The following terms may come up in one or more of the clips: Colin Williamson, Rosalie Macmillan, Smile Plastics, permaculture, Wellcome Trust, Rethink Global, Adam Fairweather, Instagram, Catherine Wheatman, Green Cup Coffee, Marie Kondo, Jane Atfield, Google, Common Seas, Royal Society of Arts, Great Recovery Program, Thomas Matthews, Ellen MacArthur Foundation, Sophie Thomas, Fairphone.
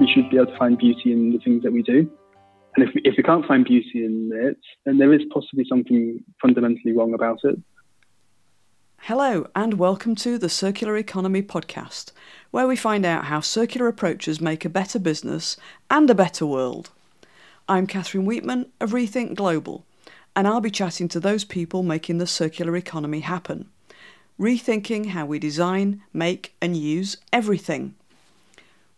we should be able to find beauty in the things that we do. And if we can't find beauty in it, then there is possibly something fundamentally wrong about it. Hello, and welcome to the Circular Economy podcast, where we find out how circular approaches make a better business and a better world. I'm Catherine Wheatman of Rethink Global, and I'll be chatting to those people making the circular economy happen, rethinking how we design, make, and use everything.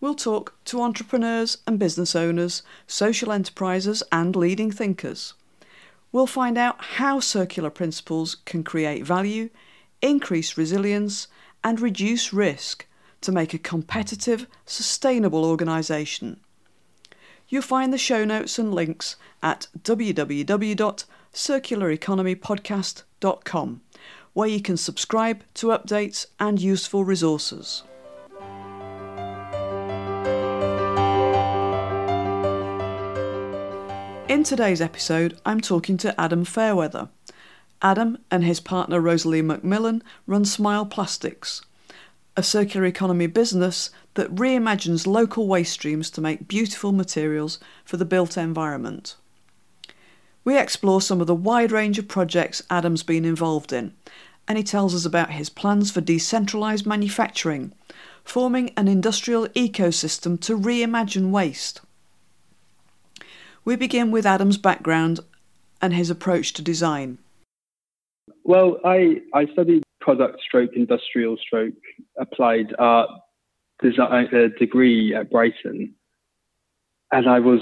We'll talk to entrepreneurs and business owners, social enterprises and leading thinkers. We'll find out how circular principles can create value, increase resilience and reduce risk to make a competitive, sustainable organisation. You'll find the show notes and links at www.circulareconomypodcast.com, where you can subscribe to updates and useful resources. In today's episode, I'm talking to Adam Fairweather. Adam and his partner Rosalie Macmillan run Smile Plastics, a circular economy business that reimagines local waste streams to make beautiful materials for the built environment. We explore some of the wide range of projects Adam's been involved in, and he tells us about his plans for decentralised manufacturing, forming an industrial ecosystem to reimagine waste. We begin with Adam's background and his approach to design. Well, I studied product/industrial/applied art design degree at Brighton. And I was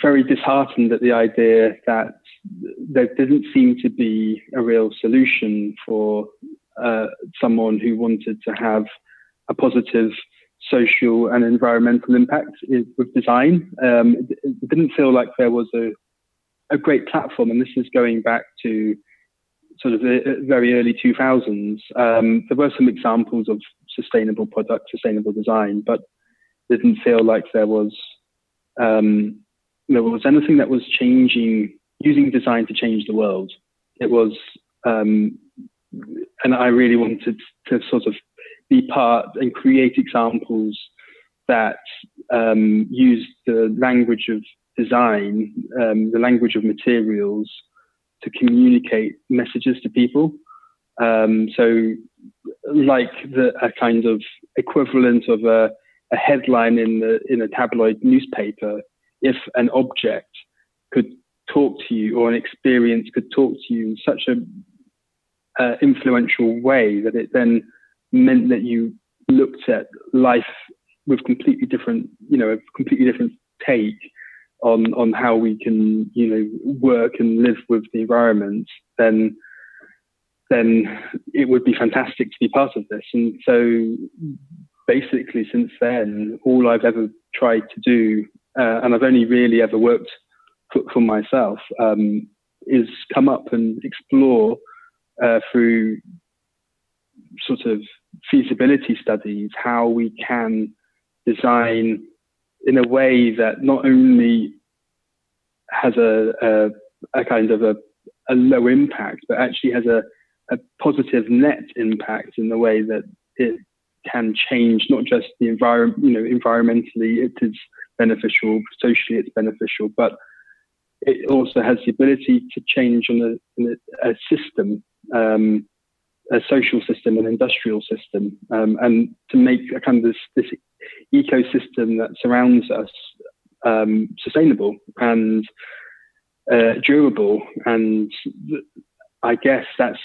very disheartened at the idea that there didn't seem to be a real solution for someone who wanted to have a positive social and environmental impact with design. It didn't feel like there was a great platform. And this is going back to sort of the very early 2000s. There were some examples of sustainable product, sustainable design, but it didn't feel like there was anything that was changing, using design to change the world. It was, and I really wanted to sort of be part and create examples that used the language of design, the language of materials, to communicate messages to people. So like a kind of equivalent of a headline in a tabloid newspaper, if an object could talk to you or an experience could talk to you in such a influential way that it then meant that you looked at life with completely different take on how we can, work and live with the environment, then it would be fantastic to be part of this. And so basically since then, all I've ever tried to do, and I've only really ever worked for myself, is come up and explore through sort of feasibility studies how we can design in a way that not only has a kind of a low impact, but actually has a positive net impact in the way that it can change not just the environment. Environmentally it is beneficial, socially it's beneficial, but it also has the ability to change on a system, a social system, an industrial system, and to make a kind of this ecosystem that surrounds us sustainable and durable. And I guess that's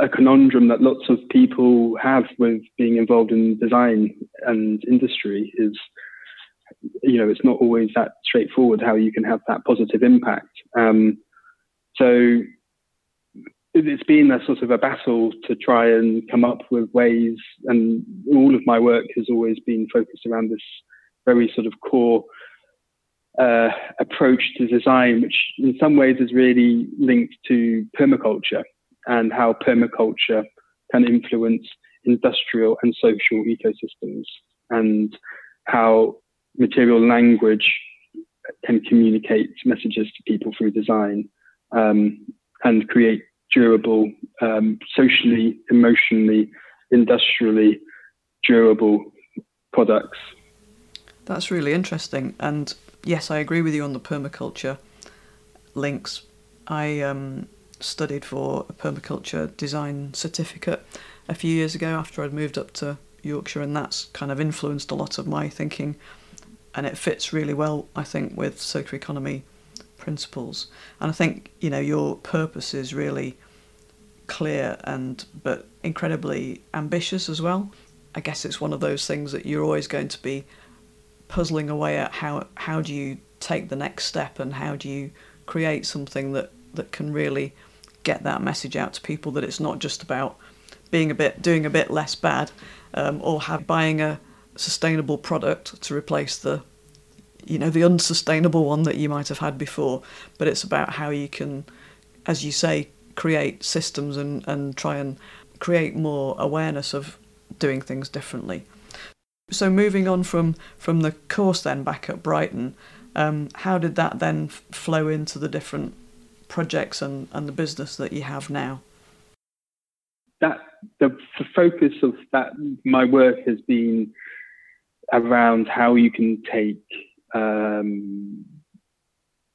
a conundrum that lots of people have with being involved in design and industry is, it's not always that straightforward how you can have that positive impact. So it's been a sort of a battle to try and come up with ways, and all of my work has always been focused around this very sort of core approach to design, which in some ways is really linked to permaculture and how permaculture can influence industrial and social ecosystems, and how material language can communicate messages to people through design, and create durable, socially, emotionally, industrially durable products That's really interesting. And yes, I agree with you on the permaculture links. I studied for a permaculture design certificate a few years ago after I'd moved up to Yorkshire, and that's kind of influenced a lot of my thinking, and it fits really well, I think, with circular economy principles. And I think, you know, your purpose is really clear and but incredibly ambitious as well. I guess it's one of those things that you're always going to be puzzling away at how do you take the next step and how do you create something that can really get that message out to people, that it's not just about doing a bit less bad, buying a sustainable product to replace the unsustainable one that you might have had before, but it's about how you can, as you say, create systems and try and create more awareness of doing things differently. So moving on from the course then back at Brighton, how did that then flow into the different projects and the business that you have now? That the focus of that, my work has been around how you can take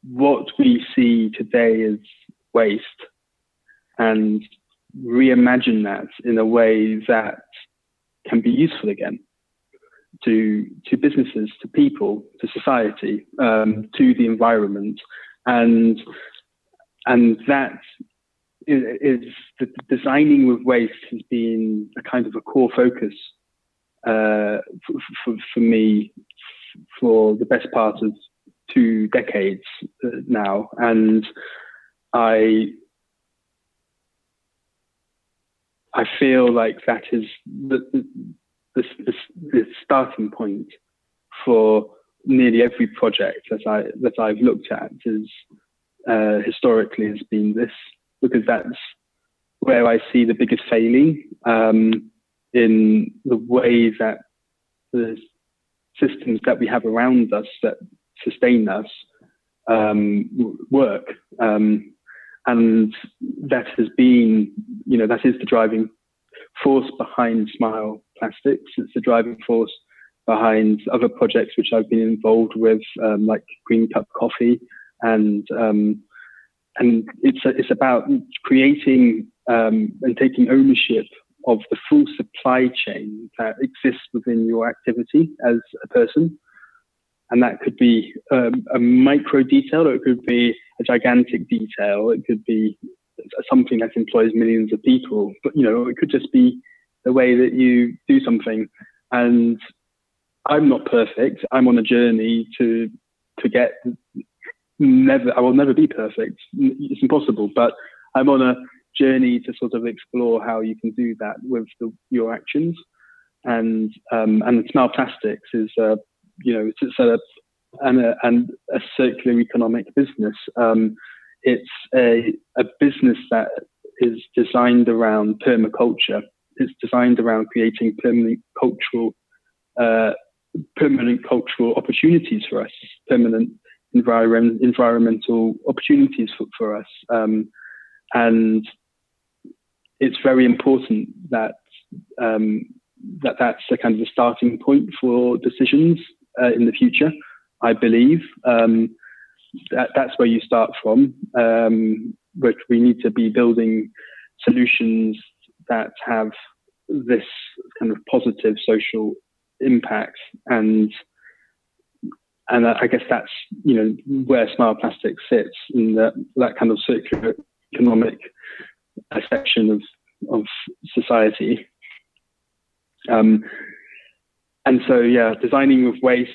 what we see today as waste and reimagine that in a way that can be useful again to businesses, to people, to society, to the environment, and that is the designing with waste has been a kind of a core focus for me for the best part of 2 decades now, and I feel like that is the starting point for nearly every project that I've looked at is historically has been this, because that's where I see the biggest failing in the way that the systems that we have around us that sustain us work. And that has been, you know, that is the driving force behind Smile Plastics. It's the driving force behind other projects which I've been involved with, like Green Cup Coffee, and it's about creating and taking ownership of the full supply chain that exists within your activity as a person. And that could be a micro detail, or it could be a gigantic detail. It could be something that employs millions of people. But, you know, it could just be the way that you do something. And I'm not perfect. I'm on a journey to get... I will never be perfect. It's impossible. But I'm on a journey to sort of explore how you can do that with your actions. And Smile Plastics is... It's a circular economic business. It's a business that is designed around permaculture. It's designed around creating permanent cultural opportunities for us, permanent environmental opportunities for us. And it's very important that that's the kind of the starting point for decisions. In the future, I believe that's where you start from. But we need to be building solutions that have this kind of positive social impact, and I guess that's, you know, where Smile Plastics sits in that kind of circular economic section of society. And so, yeah, designing with waste,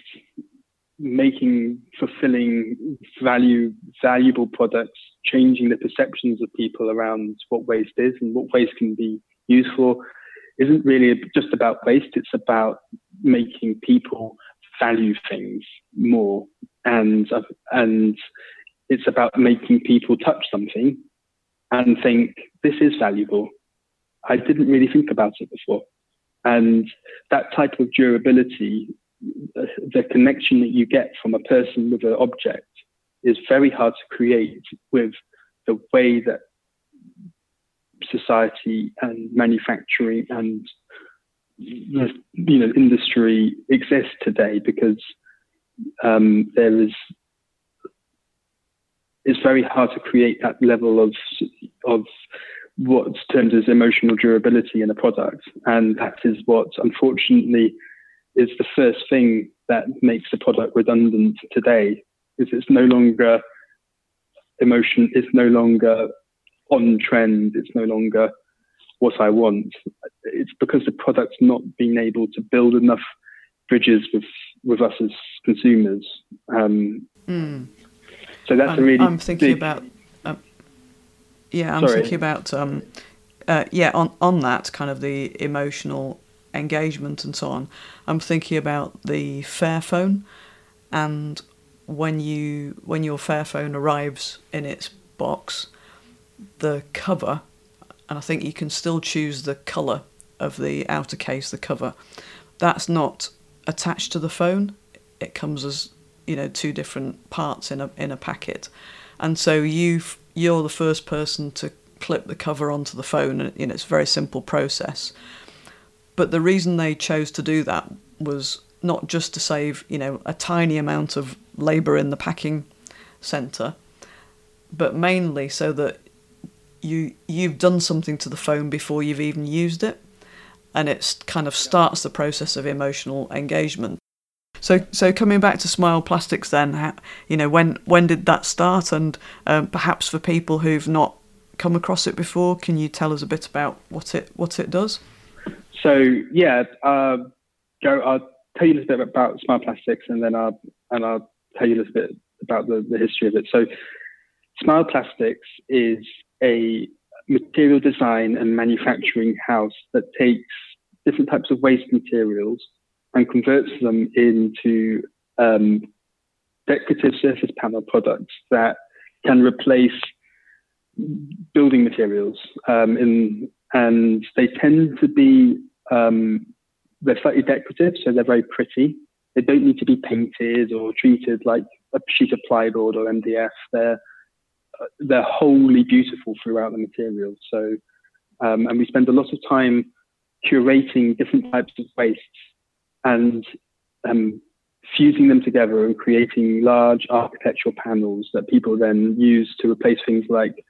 making fulfilling valuable products, changing the perceptions of people around what waste is and what waste can be used for, isn't really just about waste. It's about making people value things more, and it's about making people touch something and think, this is valuable. I didn't really think about it before. And that type of durability, the connection that you get from a person with an object, is very hard to create with the way that society and manufacturing and industry exists today, because it's very hard to create that level of what's termed as emotional durability in a product. And that is what, unfortunately, is the first thing that makes a product redundant today, is it's no longer emotion, it's no longer on trend, it's no longer what I want. It's because the product's not been able to build enough bridges with us as consumers. So that's a really I'm thinking big... about yeah I'm Sorry. Thinking about yeah on that kind of the emotional engagement and so on. I'm thinking about the Fairphone, and when your Fairphone arrives in its box, the cover, and I think you can still choose the colour of the outer case, the cover, that's not attached to the phone. It comes as, you know, two different parts in a packet, and so you're the first person to clip the cover onto the phone, and you know, it's a very simple process. But the reason they chose to do that was not just to save, you know, a tiny amount of labour in the packing centre, but mainly so that you've done something to the phone before you've even used it, and it kind of starts the process of emotional engagement. So coming back to Smile Plastics, then, how, you know, when did that start, and perhaps for people who've not come across it before, can you tell us a bit about what it does? So yeah, I'll tell you a little bit about Smile Plastics, and then I'll tell you a little bit about the history of it. So Smile Plastics is a material design and manufacturing house that takes different types of waste materials and converts them into decorative surface panel products that can replace building materials. And they tend to be, they're slightly decorative, so they're very pretty. They don't need to be painted or treated like a sheet of plyboard or MDF. They're wholly beautiful throughout the material. So, and we spend a lot of time curating different types of waste and fusing them together and creating large architectural panels that people then use to replace things like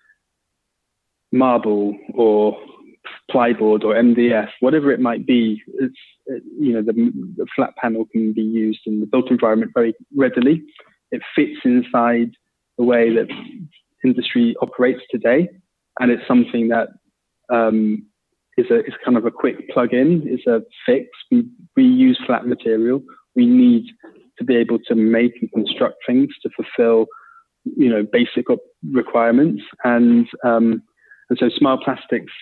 marble or plyboard or MDF, whatever it might be. It's you know, the flat panel can be used in the built environment very readily. It fits inside the way that industry operates today, and it's something that is kind of a quick plug-in, is a fix. We use flat material. We need to be able to make and construct things to fulfill, you know, basic requirements. And so Smile Plastics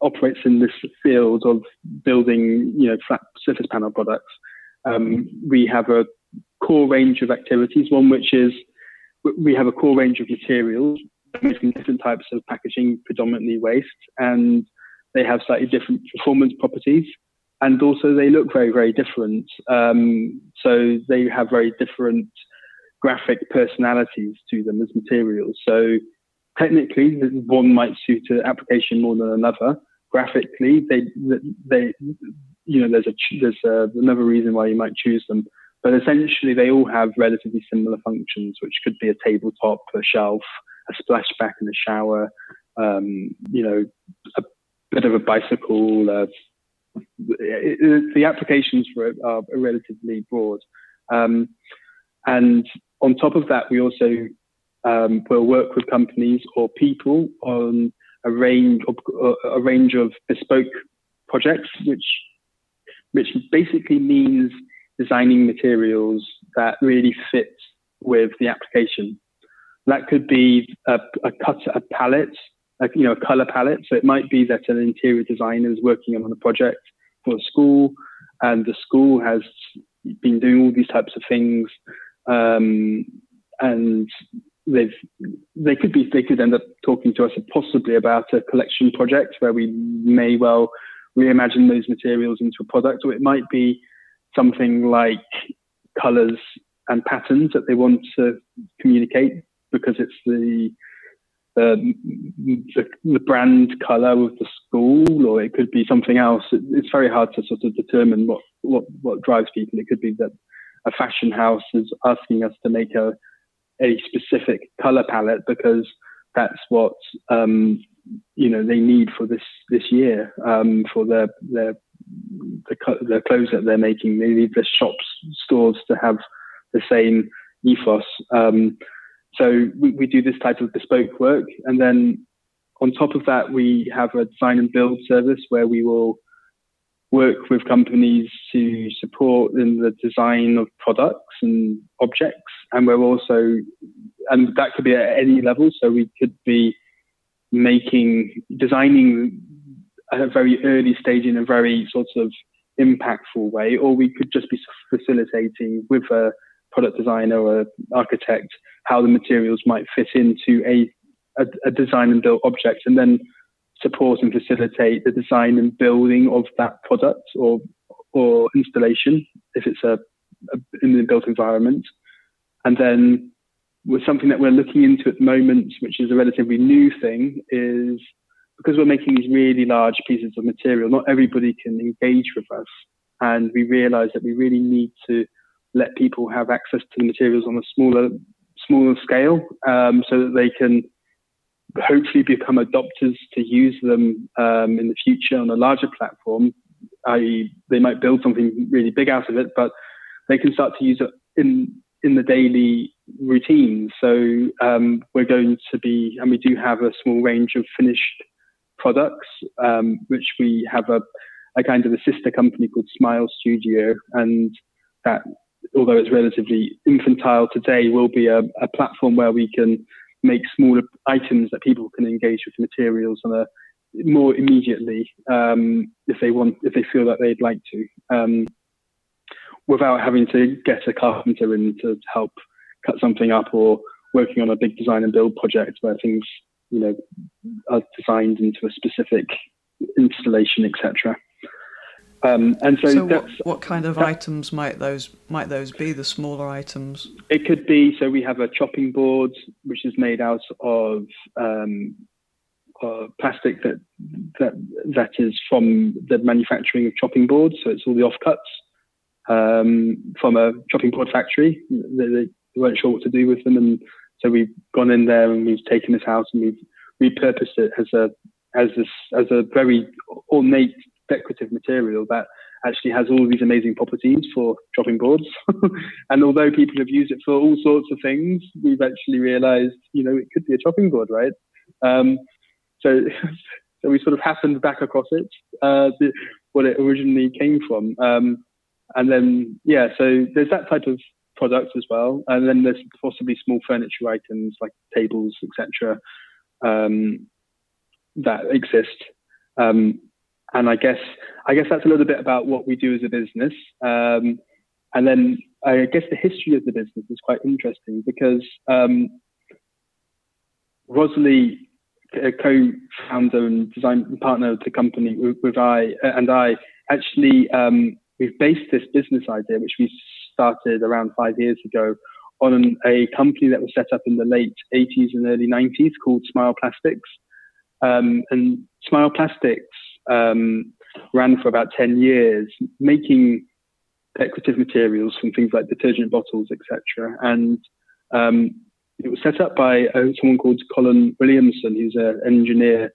operates in this field of building, you know, flat surface panel products. We have a core range of activities, one which is we have a core range of materials, making different types of packaging, predominantly waste, and they have slightly different performance properties, and also they look very, very different. So they have very different graphic personalities to them as materials. So technically, one might suit an application more than another. Graphically, they you know, there's another reason why you might choose them. But essentially, they all have relatively similar functions, which could be a tabletop, a shelf, a splashback in the shower, you know, a bit of a bicycle. The applications for it are relatively broad. And on top of that, we also will work with companies or people on a range of bespoke projects, which basically means designing materials that really fit with the application. That could be a palette, you know, a color palette. So it might be that an interior designer is working on a project for a school, and the school has been doing all these types of things, and they could end up talking to us possibly about a collection project where we may well reimagine those materials into a product, or it might be something like colours and patterns that they want to communicate because it's the brand colour of the school, or it could be something else. It's very hard to sort of determine what drives people. It could be that a fashion house is asking us to make a specific color palette because that's what they need for this year, for the clothes that they're making. They need the stores to have the same ethos. So we do this type of bespoke work, and then on top of that, we have a design and build service where we will work with companies to support in the design of products and objects. And we're also, and that could be at any level. So we could be designing at a very early stage in a very sort of impactful way, or we could just be facilitating with a product designer or architect how the materials might fit into a design and build object, and then support and facilitate the design and building of that product or installation if it's in the built environment. And then with something that we're looking into at the moment, which is a relatively new thing, is because we're making these really large pieces of material, not everybody can engage with us, and we realize that we really need to let people have access to the materials on a smaller scale, so that they can hopefully become adopters to use them in the future on a larger platform, i.e. they might build something really big out of it, but they can start to use it in the daily routine. So we're going to be, and we do have a small range of finished products, which we have a kind of a sister company called Smile Studio, and that, although it's relatively infantile today, will be a platform where we can make smaller items that people can engage with materials on more immediately if they feel that they'd like to, without having to get a carpenter in to help cut something up, or working on a big design and build project where things are designed into a specific installation, etc. So what kind of items might those be, the smaller items? It could be, so we have a chopping board, which is made out of plastic that is from the manufacturing of chopping boards. So it's all the offcuts from a chopping board factory. They weren't sure what to do with them, and so we've gone in there and we've taken this out and we've repurposed it as a very ornate, decorative material that actually has all these amazing properties for chopping boards. And although people have used it for all sorts of things, we've actually realized, it could be a chopping board, right? So we sort of happened back across it, what it originally came from. And then, so there's that type of product as well. And then there's possibly small furniture items like tables, etc., that exist. And I guess that's a little bit about what we do as a business. And then I guess the history of the business is quite interesting because Rosalie, a co-founder and design partner of the company, I actually, we've based this business idea, which we started around 5 years ago, on a company that was set up in the late 80s and early 90s called Smile Plastics. And Smile Plastics ran for about 10 years, making decorative materials from things like detergent bottles, etc. And it was set up by someone called Colin Williamson, who's an engineer,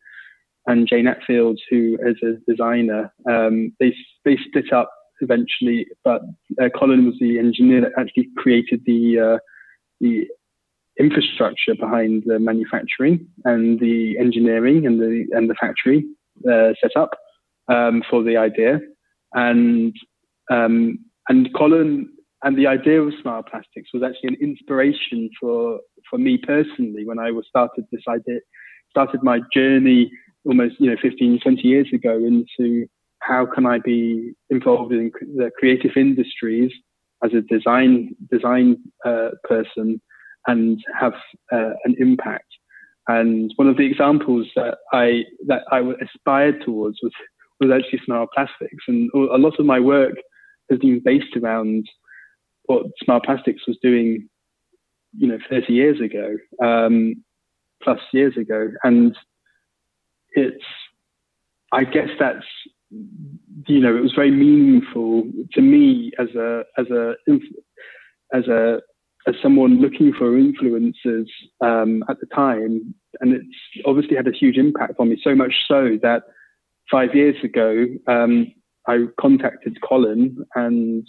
and Jane Atfield, who is a designer. They split up eventually, but Colin was the engineer that actually created the infrastructure behind the manufacturing and the engineering and the factory set up for the idea, and Colin and the idea of Smile Plastics was actually an inspiration for me personally when I started my journey almost 15, 20 years ago into how can I be involved in the creative industries as a design person and have an impact. And one of the examples that I aspired towards was actually Smile Plastics. And a lot of my work has been based around what Smile Plastics was doing, 30 years ago, plus years ago. And I guess that's, it was very meaningful to me as a as someone looking for influencers at the time, and it's obviously had a huge impact on me, so much so that 5 years ago I contacted Colin and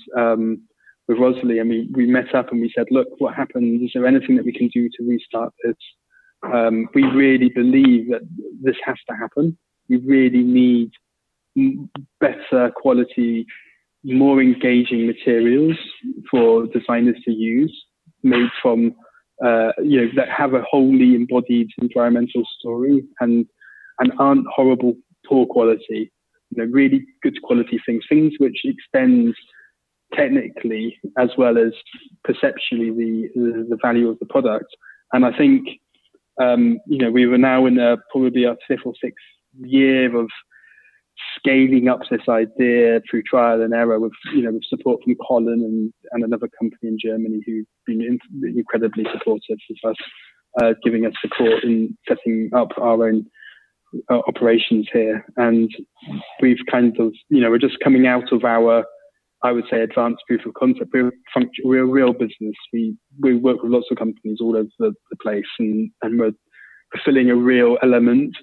with Rosalie, and we met up and we said, look, what happened? Is there anything that we can do to restart this? We really believe that this has to happen. We really need better quality, more engaging materials for designers to use, made from, that have a wholly embodied environmental story and aren't horrible, poor quality. Really good quality things which extend technically as well as perceptually the value of the product. And I think, we were now in probably our 5th or 6th year of scaling up this idea through trial and error with support from Colin and another company in Germany who've been incredibly supportive of us, giving us support in setting up our own operations here. And we've kind of, we're just coming out of our, I would say, advanced proof of concept. We're a real business. We work with lots of companies all over the place, and we're fulfilling a real element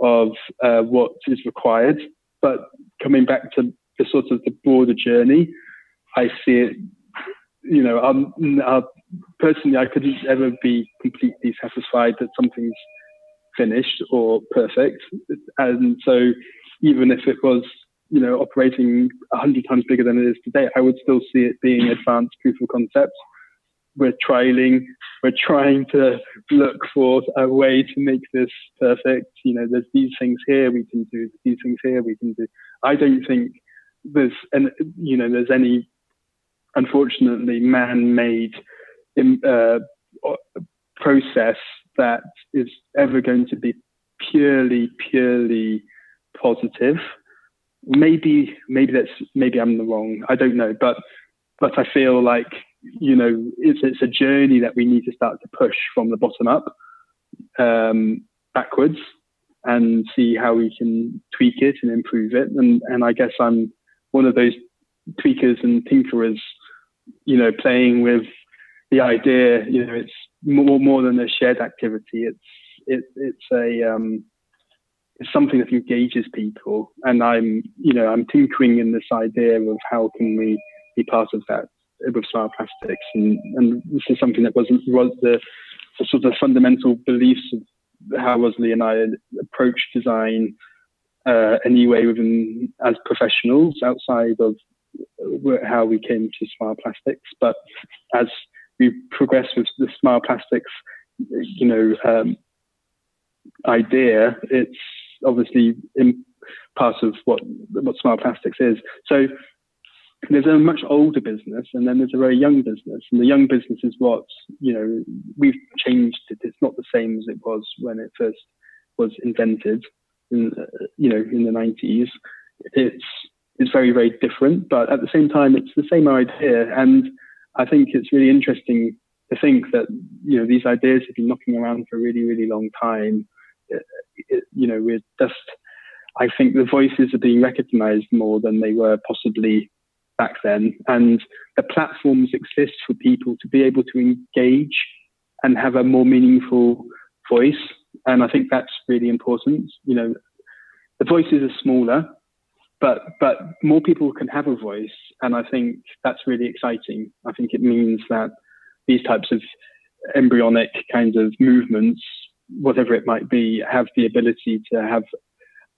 of what is required. But coming back to the sort of the broader journey, I see it, personally, I couldn't ever be completely satisfied that something's finished or perfect. And so even if it was, operating 100 times bigger than it is today, I would still see it being advanced proof of concept. We're trialing, we're trying to look for a way to make this perfect. There's these things here we can do, these things here we can do. I don't think there's any, unfortunately, man-made process that is ever going to be purely positive. Maybe I'm the wrong. I don't know, but I feel like it's a journey that we need to start to push from the bottom up, backwards, and see how we can tweak it and improve it. And I guess I'm one of those tweakers and tinkerers, playing with the idea. It's more than a shared activity. It's something that engages people, and I'm tinkering in this idea of how can we be part of that with Smile Plastics, and this is something that was the sort of fundamental beliefs of how Rosalie and I approach design anyway, within as professionals outside of how we came to Smile Plastics. But as we progress with the Smile Plastics, idea, it's obviously part of what Smile Plastics is. So there's a much older business, and then there's a very young business, and the young business is what we've changed it. It's not the same as it was when it first was invented in the 90s. It's very, very different, but at the same time it's the same idea. And I think it's really interesting to think that these ideas have been knocking around for a really, really long time. I think the voices are being recognised more than they were possibly back then, and the platforms exist for people to be able to engage and have a more meaningful voice. And I think that's really important. The voices are smaller, but more people can have a voice, and I think that's really exciting. I think it means that these types of embryonic kinds of movements, whatever it might be, have the ability to have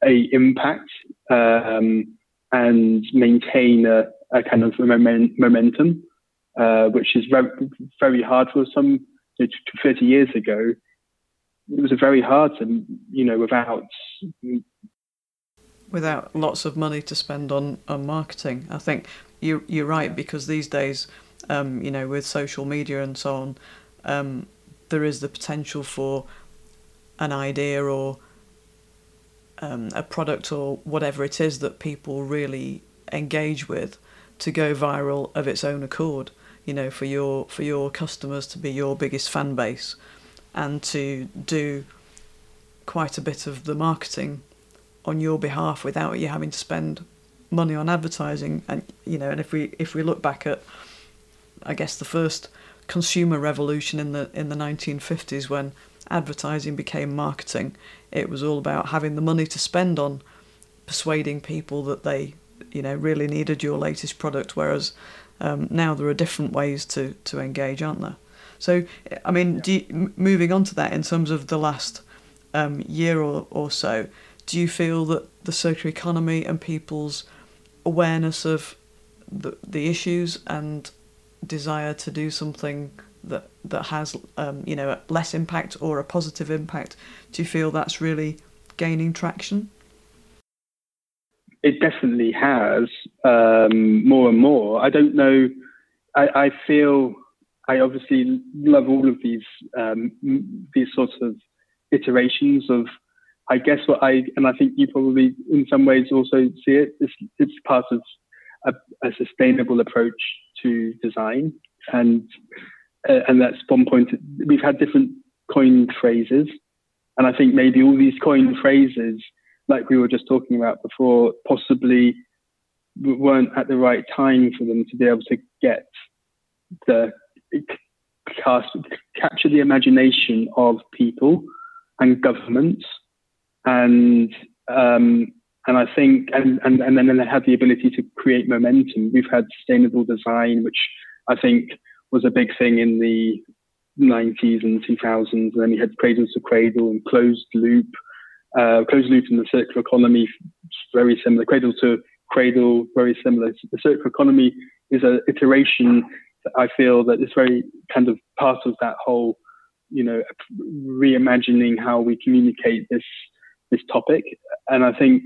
an impact and maintain a kind of momentum, which is very, very hard for some. 30 years ago, it was very hard to, without lots of money to spend on marketing. I think you're right, because these days, with social media and so on, there is the potential for an idea or a product or whatever it is that people really engage with to go viral of its own accord. For your customers to be your biggest fan base and to do quite a bit of the marketing on your behalf without you having to spend money on advertising. And if we look back at I guess, the first consumer revolution in the 1950s, when advertising became marketing. It was all about having the money to spend on persuading people that they, you know, really needed your latest product, whereas now there are different ways to engage, aren't there? So, I mean, moving on to that, in terms of the last year or so, do you feel that the circular economy and people's awareness of the issues and desire to do something that has less impact or a positive impact, do you feel that's really gaining traction? It definitely has, more and more. I don't know. I feel I obviously love all of these sorts of iterations of, I guess, and I think you probably in some ways also see it. It's part of a sustainable approach to design, and that's one point. We've had different coined phrases, and I think maybe all these coined phrases, like we were just talking about before, possibly weren't at the right time for them to be able to get capture the imagination of people and governments, and I think and then they had the ability to create momentum. We've had sustainable design, which I think was a big thing in the 90s and 2000s, and then we had cradle to cradle and closed loop in the circular economy, very similar. Cradle to cradle, very similar. The circular economy is an iteration that I feel that is very kind of part of that whole, reimagining how we communicate this topic. And I think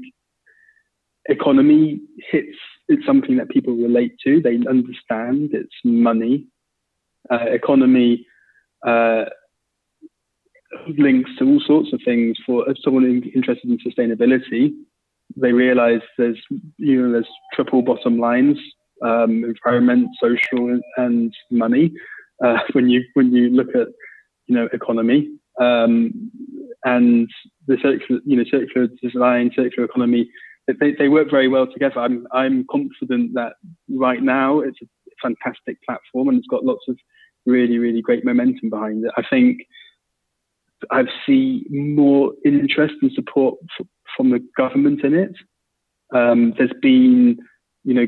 economy it's something that people relate to. They understand it's money. Economy links to all sorts of things. For someone interested in sustainability, they realise there's triple bottom lines: environment, social, and money. When you look at economy, and the circular design, circular economy, they work very well together. I'm confident that right now it's a fantastic platform, and it's got lots of really, really great momentum behind it. I think I've seen more interest and support from the government in it. There's been,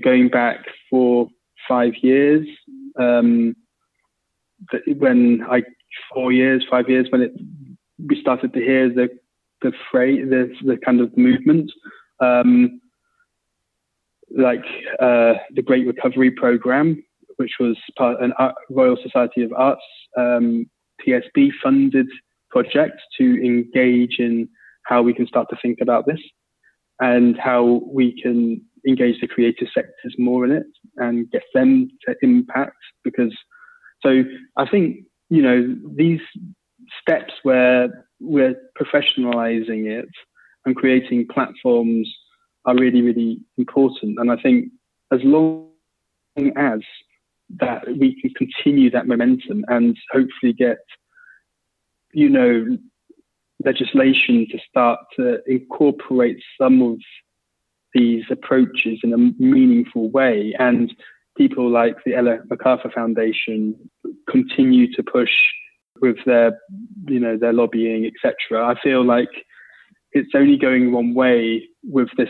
going back 4-5 years, 5 years when we started to hear the phrase, the kind of movement, like the Great Recovery Program, which was part of an Royal Society of Arts PSB funded project to engage in how we can start to think about this and how we can engage the creative sectors more in it and get them to impact. So I think, these steps where we're professionalizing it and creating platforms are really, really important. And I think as long as that we can continue that momentum and hopefully get legislation to start to incorporate some of these approaches in a meaningful way. And people like the Ellen MacArthur Foundation continue to push with their lobbying, etc. I feel like it's only going one way with this.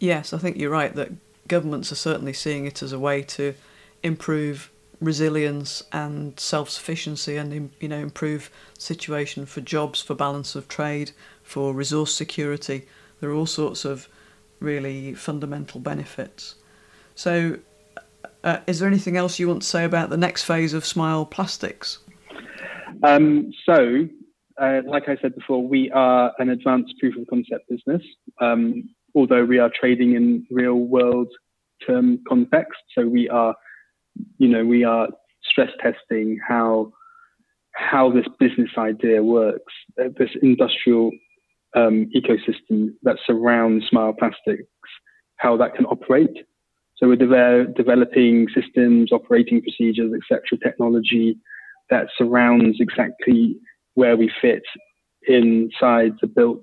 Yes, I think you're right that governments are certainly seeing it as a way to improve resilience and self-sufficiency, and improve situation for jobs, for balance of trade, for resource security. There are all sorts of really fundamental benefits. So is there anything else you want to say about the next phase of Smile Plastics? So like I said before, we are an advanced proof of concept business, although we are trading in real world term context. So we are stress testing how this business idea works, this industrial ecosystem that surrounds Smile Plastics, how that can operate. So we're developing systems, operating procedures, etc., technology that surrounds exactly where we fit inside the built,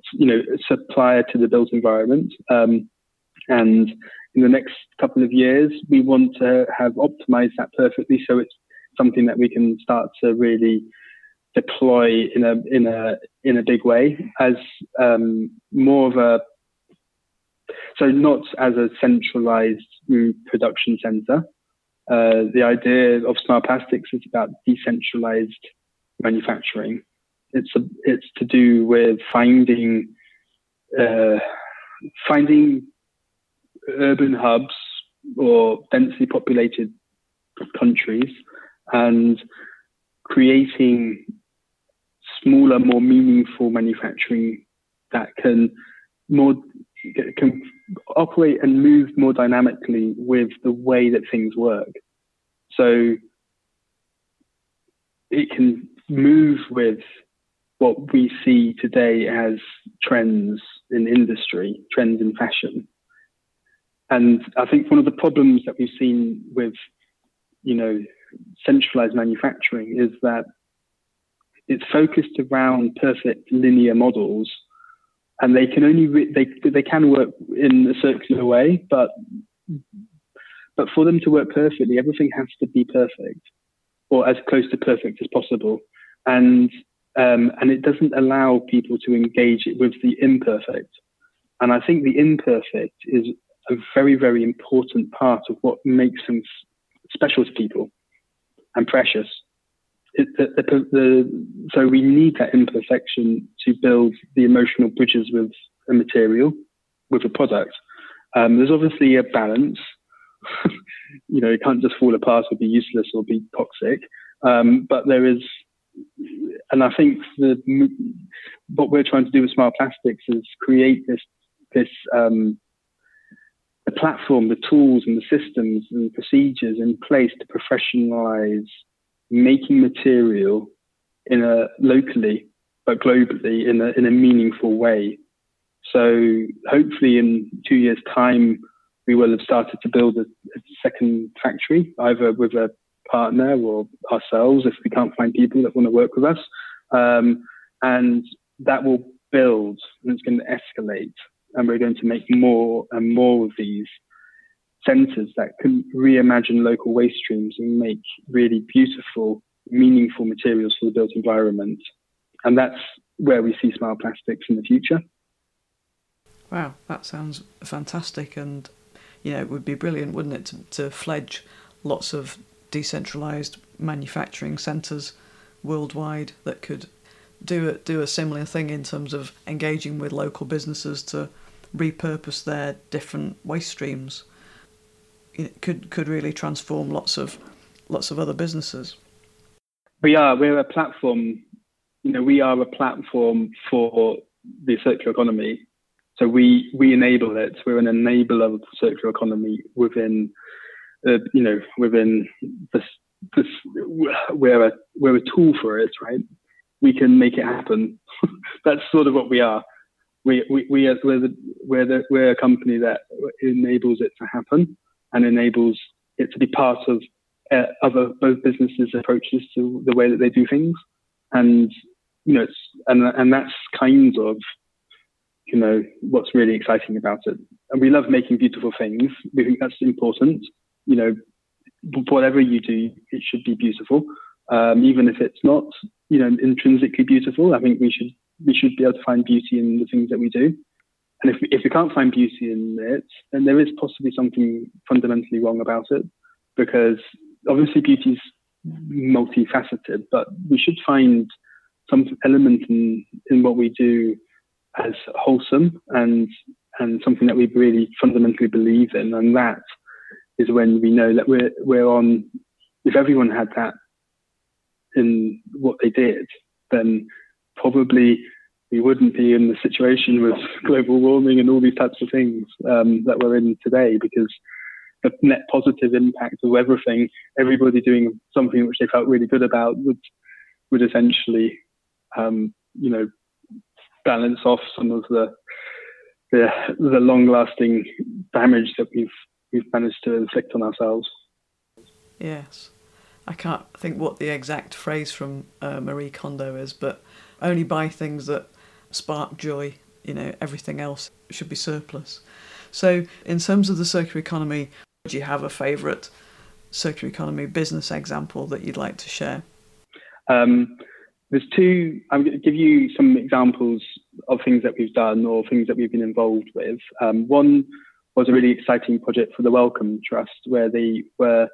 supplier to the built environment, and in the next couple of years, we want to have optimized that perfectly, so it's something that we can start to really deploy in a big way as more of a, so not as a centralized production center. The idea of Smile Plastics is about decentralized manufacturing. It's to do with finding urban hubs or densely populated countries and creating smaller, more meaningful manufacturing that can operate and move more dynamically with the way that things work. So it can move with what we see today as trends in industry, trends in fashion. And I think one of the problems that we've seen with, centralized manufacturing is that it's focused around perfect linear models, and they can only they can work in a circular way, but for them to work perfectly, everything has to be perfect or as close to perfect as possible, and it doesn't allow people to engage it with the imperfect. And I think the imperfect is a very, very important part of what makes them special to people and precious. So we need that imperfection to build the emotional bridges with a material, with a product. There's obviously a balance. It can't just fall apart or be useless or be toxic. But there is, and I think what we're trying to do with Smile Plastics is create this the platform, the tools and the systems and procedures in place to professionalize making material in a locally but globally in a meaningful way. So hopefully in 2 years' time, we will have started to build a second factory, either with a partner or ourselves if we can't find people that want to work with us. And that will build and it's going to escalate. And we're going to make more and more of these centres that can reimagine local waste streams and make really beautiful, meaningful materials for the built environment. And that's where we see Smile Plastics in the future. Wow, that sounds fantastic. And, it would be brilliant, wouldn't it, to fledge lots of decentralised manufacturing centres worldwide that could do a similar thing in terms of engaging with local businesses to repurpose their different waste streams. It could really transform lots of other businesses. We're a platform. We are a platform for the circular economy. So we enable it. We're an enabler of the circular economy within this. We're a tool for it, right? We can make it happen. That's sort of what we are. We're a company that enables it to happen and enables it to be part of both businesses' approaches to the way that they do things. And and that's kind of what's really exciting about it. And we love making beautiful things. We think that's important. Whatever you do, it should be beautiful. Even if it's not, intrinsically beautiful, I think we should be able to find beauty in the things that we do. And if we can't find beauty in it, then there is possibly something fundamentally wrong about it, because obviously beauty is multifaceted, but we should find some element in what we do as wholesome and something that we really fundamentally believe in. And that is when we know that we're on. If everyone had that in what they did, then probably we wouldn't be in the situation with global warming and all these types of things that we're in today, because the net positive impact of everything, everybody doing something which they felt really good about would essentially, balance off some of the long-lasting damage that we've managed to inflict on ourselves. Yes. I can't think what the exact phrase from Marie Kondo is, but only buy things that spark joy. Everything else should be surplus. So in terms of the circular economy, do you have a favourite circular economy business example that you'd like to share? There's two. I'm going to give you some examples of things that we've done or things that we've been involved with. One was a really exciting project for the Wellcome Trust, where they were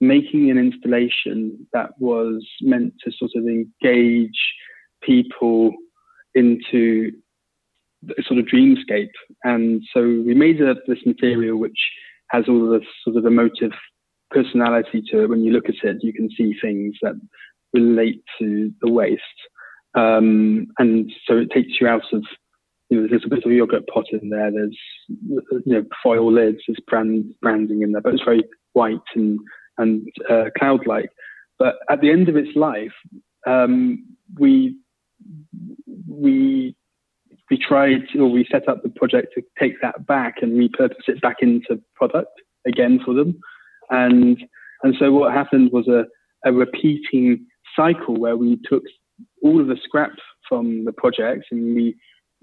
making an installation that was meant to sort of engage people into a sort of dreamscape. And so we made this material which has all the sort of emotive personality to it. When you look at it, you can see things that relate to the waste. And so it takes you out of, there's a bit of a yogurt pot in there. There's, foil lids, there's branding in there, but it's very white and cloud-like. But at the end of its life, we set up the project to take that back and repurpose it back into product again for them. And so what happened was a repeating cycle where we took all of the scrap from the project and we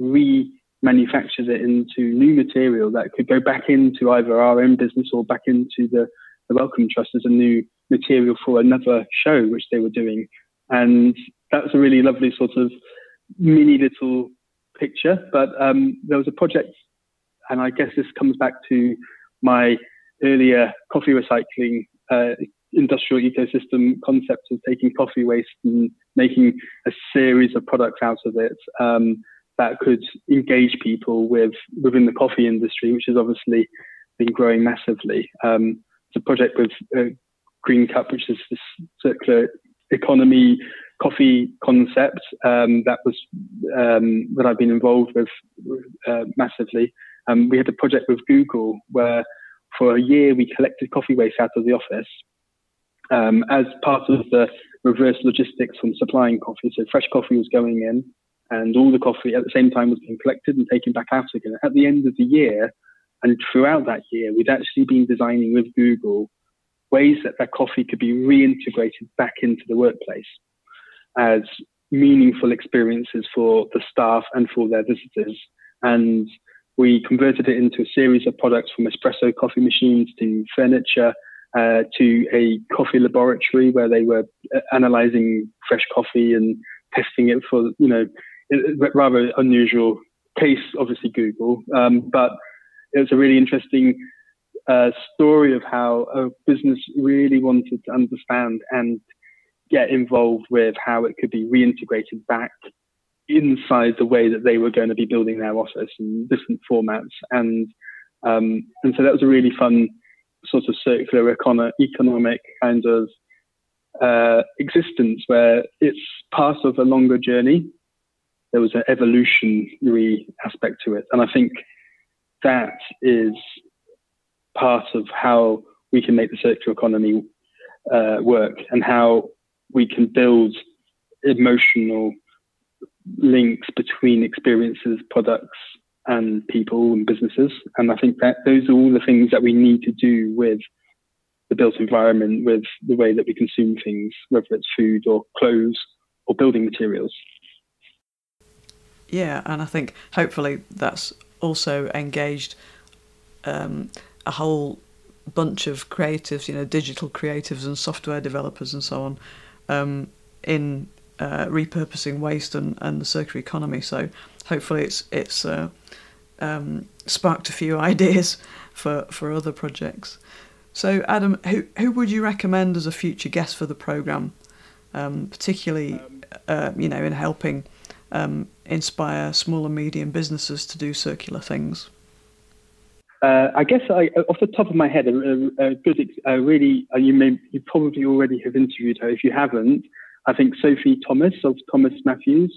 remanufactured it into new material that could go back into either our own business or back into the Wellcome Trust as a new material for another show which they were doing. And that's a really lovely sort of mini little picture. But there was a project, and I guess this comes back to my earlier coffee recycling industrial ecosystem concept of taking coffee waste and making a series of products out of it that could engage people within the coffee industry, which has obviously been growing massively. It's a project with Green Cup, which is this circular economy coffee concept that I've been involved with massively. We had a project with Google where for a year we collected coffee waste out of the office as part of the reverse logistics from supplying coffee. So fresh coffee was going in and all the coffee at the same time was being collected and taken back out again. At the end of the year and throughout that year, we'd actually been designing with Google ways that their coffee could be reintegrated back into the workplace as meaningful experiences for the staff and for their visitors. And we converted it into a series of products, from espresso coffee machines to furniture to a coffee laboratory where they were analysing fresh coffee and testing it for, rather unusual case, obviously Google. But it was a really interesting story of how a business really wanted to understand and get involved with how it could be reintegrated back inside the way that they were going to be building their office in different formats. And so that was a really fun sort of circular economic kind of existence where it's part of a longer journey. There was an evolutionary aspect to it. And I think that is part of how we can make the circular economy work and how we can build emotional links between experiences, products, and people and businesses. And I think that those are all the things that we need to do with the built environment, with the way that we consume things, whether it's food or clothes or building materials. Yeah, and I think hopefully that's also engaged a whole bunch of creatives, digital creatives and software developers and so on, in repurposing waste and the circular economy. So hopefully it's sparked a few ideas for other projects. So Adam, who would you recommend as a future guest for the programme, particularly in helping inspire small and medium businesses to do circular things? I guess off the top of my head, you probably already have interviewed her. If you haven't, I think Sophie Thomas of Thomas Matthews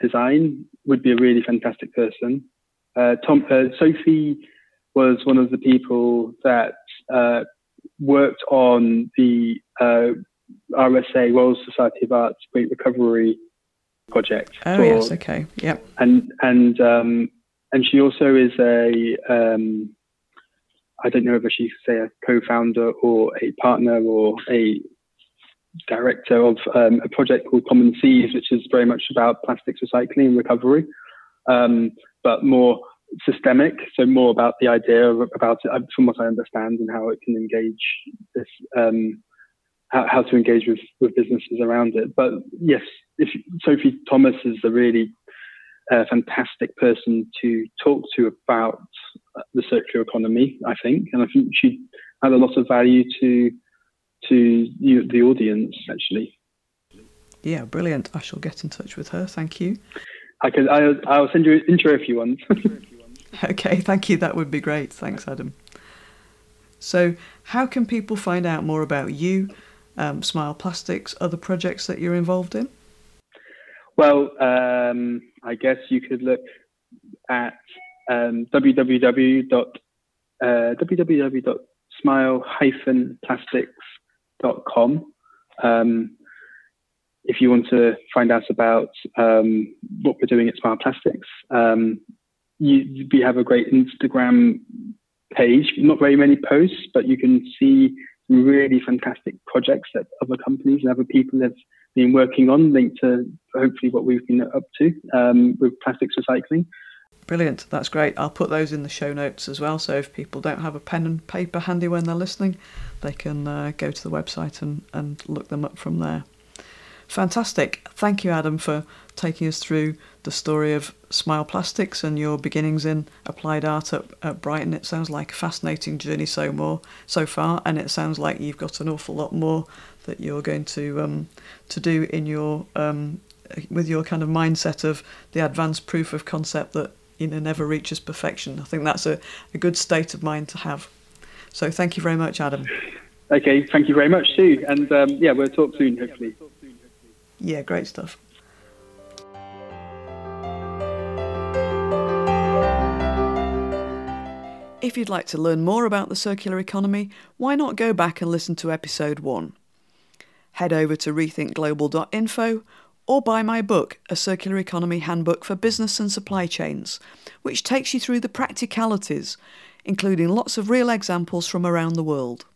Design would be a really fantastic person. Sophie was one of the people that worked on the RSA, Royal Society of Arts, Great Recovery Project. Oh, yes, okay, yep. And she also is I don't know whether she's a co-founder or a partner or a director of a project called Common Seas, which is very much about plastics recycling and recovery, but more systemic, so more about the idea about it from what I understand and how it can engage this, how to engage with businesses around it. But yes, Sophie Thomas is a really fantastic person to talk to about the circular economy, I think, and I think she had a lot of value to the audience, actually. Yeah, brilliant. I shall get in touch with her. Thank you. I'll send you an intro if you want. Okay, thank you. That would be great. Thanks, Adam. So how can people find out more about you, Smile Plastics, other projects that you're involved in? Well, I guess you could look at www.smile-plastics.com if you want to find out about what we're doing at Smile Plastics. We have a great Instagram page, not very many posts, but you can see some really fantastic projects that other companies and other people have been working on, linked to hopefully what we've been up to with plastics recycling. Brilliant. That's great. I'll put those in the show notes as well. So if people don't have a pen and paper handy when they're listening, they can go to the website and look them up from there. Fantastic. Thank you, Adam, for taking us through the story of Smile Plastics and your beginnings in applied art at Brighton. It sounds like a fascinating journey so far, and it sounds like you've got an awful lot more that you're going to do in your with your kind of mindset of the advanced proof of concept that never reaches perfection. I think that's a good state of mind to have. So thank you very much, Adam. Okay, thank you very much, Sue. And we'll talk soon, hopefully. Yeah, great stuff. If you'd like to learn more about the circular economy, why not go back and listen to episode 1? Head over to rethinkglobal.info or buy my book, A Circular Economy Handbook for Business and Supply Chains, which takes you through the practicalities, including lots of real examples from around the world.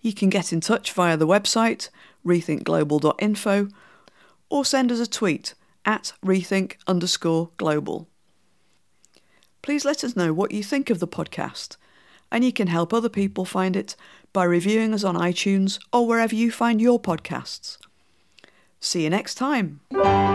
You can get in touch via the website, rethinkglobal.info, or send us a tweet at @rethink_global. Please let us know what you think of the podcast, and you can help other people find it by reviewing us on iTunes or wherever you find your podcasts. See you next time.